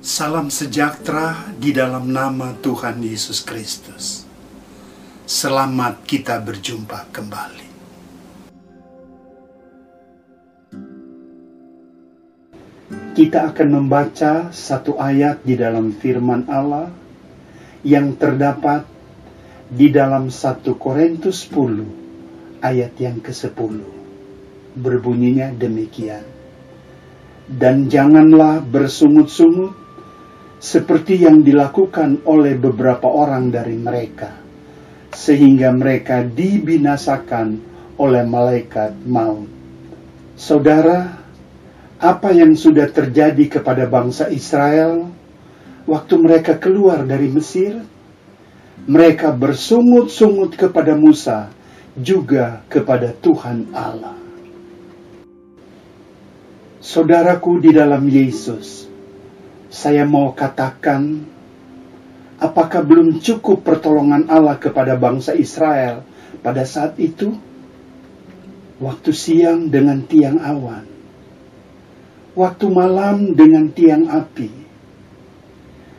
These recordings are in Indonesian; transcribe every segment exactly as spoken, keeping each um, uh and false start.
Salam sejahtera di dalam nama Tuhan Yesus Kristus. Selamat kita berjumpa kembali. Kita akan membaca satu ayat di dalam firman Allah yang terdapat di dalam satu Korintus sepuluh ayat yang ke-sepuluh. Berbunyinya demikian. Dan janganlah bersungut-sungut seperti yang dilakukan oleh beberapa orang dari mereka, sehingga mereka dibinasakan oleh malaikat maut. Saudara, apa yang sudah terjadi kepada bangsa Israel waktu mereka keluar dari Mesir? Mereka bersungut-sungut kepada Musa, juga kepada Tuhan Allah. Saudaraku di dalam Yesus, saya mau katakan, apakah belum cukup pertolongan Allah kepada bangsa Israel pada saat itu? Waktu siang dengan tiang awan, waktu malam dengan tiang api.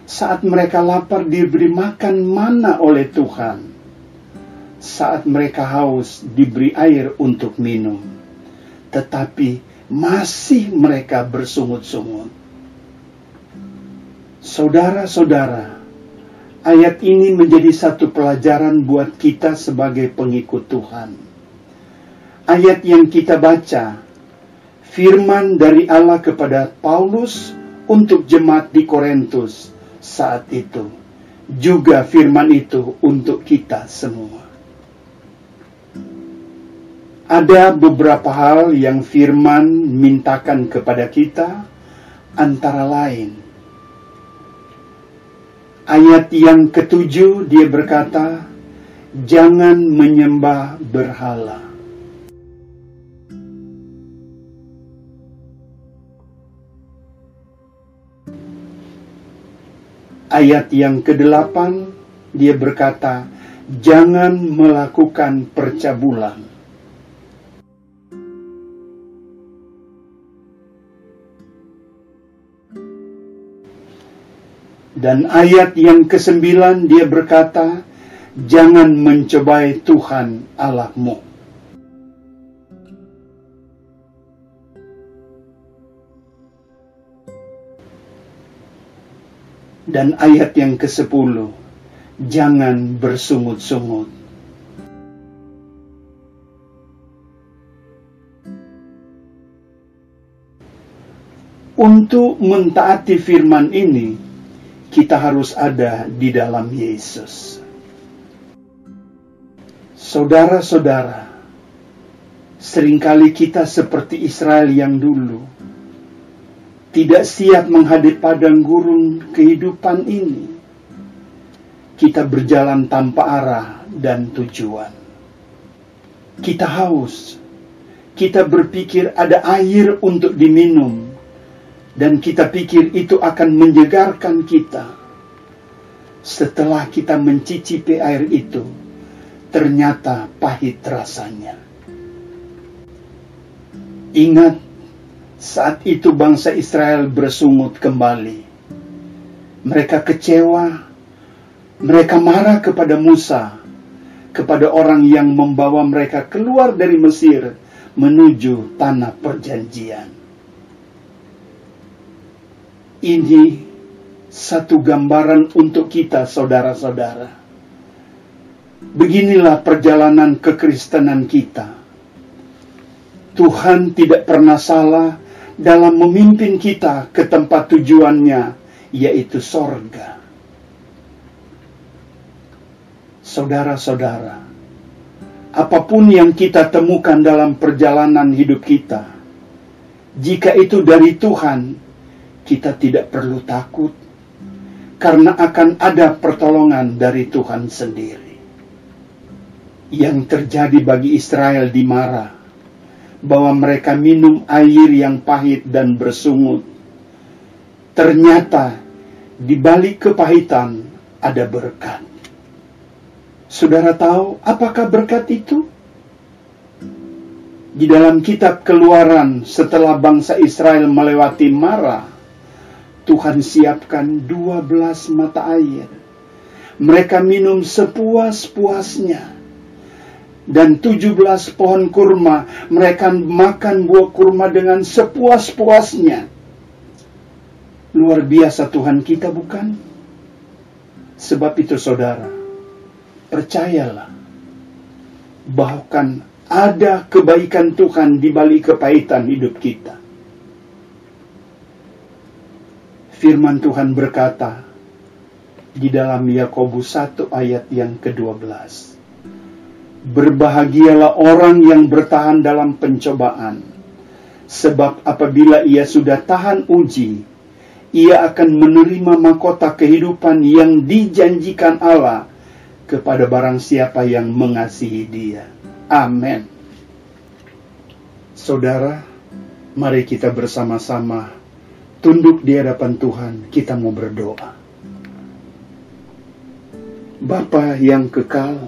Saat mereka lapar diberi makan mana oleh Tuhan. Saat mereka haus diberi air untuk minum. Tetapi masih mereka bersungut-sungut. Saudara-saudara, ayat ini menjadi satu pelajaran buat kita sebagai pengikut Tuhan. Ayat yang kita baca, firman dari Allah kepada Paulus untuk jemaat di Korintus saat itu. Juga firman itu untuk kita semua. Ada beberapa hal yang firman mintakan kepada kita, antara lain. Ayat yang ketujuh dia berkata, jangan menyembah berhala. Ayat yang kedelapan dia berkata, jangan melakukan percabulan. Dan ayat yang kesembilan dia berkata, jangan mencobai Tuhan Allahmu. Dan ayat yang kesepuluh, jangan bersungut-sungut. Untuk mentaati firman ini, kita harus ada di dalam Yesus. Saudara-saudara, seringkali kita seperti Israel yang dulu, tidak siap menghadap padang gurun kehidupan ini. Kita berjalan tanpa arah dan tujuan. Kita haus, kita berpikir ada air untuk diminum, dan kita pikir itu akan menyegarkan kita. Setelah kita mencicipi air itu, ternyata pahit rasanya. Ingat, saat itu bangsa Israel bersungut kembali. Mereka kecewa, mereka marah kepada Musa, kepada orang yang membawa mereka keluar dari Mesir menuju tanah perjanjian. Ini satu gambaran untuk kita, saudara-saudara. Beginilah perjalanan kekristenan kita. Tuhan tidak pernah salah dalam memimpin kita ke tempat tujuannya, yaitu sorga. Saudara-saudara, apapun yang kita temukan dalam perjalanan hidup kita, jika itu dari Tuhan, kita tidak perlu takut, karena akan ada pertolongan dari Tuhan sendiri. Yang terjadi bagi Israel di Mara, bahwa mereka minum air yang pahit dan bersungut. Ternyata, di balik kepahitan ada berkat. Saudara tahu apakah berkat itu? Di dalam kitab Keluaran, setelah bangsa Israel melewati Mara, Tuhan siapkan dua belas mata air. Mereka minum sepuas-puasnya. Dan tujuh belas pohon kurma, mereka makan buah kurma dengan sepuas-puasnya. Luar biasa Tuhan kita, bukan? Sebab itu saudara, percayalah, bahkan ada kebaikan Tuhan di balik kepahitan hidup kita. Firman Tuhan berkata di dalam Yakobus satu ayat yang kedua belas, berbahagialah orang yang bertahan dalam pencobaan, sebab apabila ia sudah tahan uji, ia akan menerima mahkota kehidupan yang dijanjikan Allah kepada barang siapa yang mengasihi Dia. Amin. Saudara, mari kita bersama-sama tunduk di hadapan Tuhan. Kita mau berdoa. Bapa yang kekal,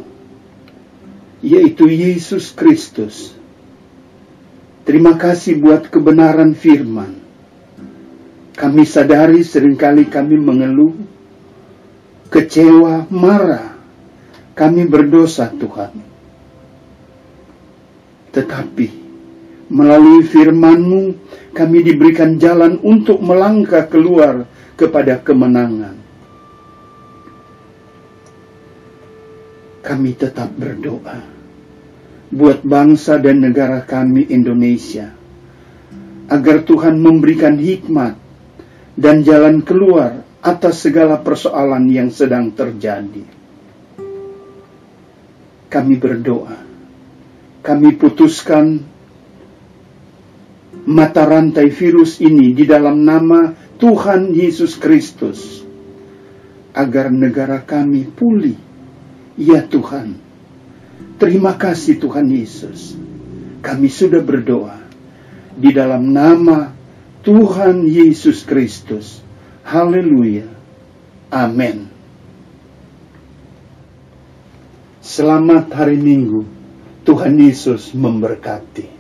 yaitu Yesus Kristus, terima kasih buat kebenaran firman. Kami sadari seringkali kami mengeluh, kecewa, marah. Kami berdosa, Tuhan. Tetapi, melalui firman-Mu, kami diberikan jalan untuk melangkah keluar kepada kemenangan. Kami tetap berdoa buat bangsa dan negara kami Indonesia, agar Tuhan memberikan hikmat dan jalan keluar atas segala persoalan yang sedang terjadi. Kami berdoa, kami putuskan mata rantai virus ini di dalam nama Tuhan Yesus Kristus, agar negara kami pulih. Ya Tuhan, terima kasih Tuhan Yesus. Kami sudah berdoa di dalam nama Tuhan Yesus Kristus. Haleluya. Amin. Selamat hari Minggu. Tuhan Yesus memberkati.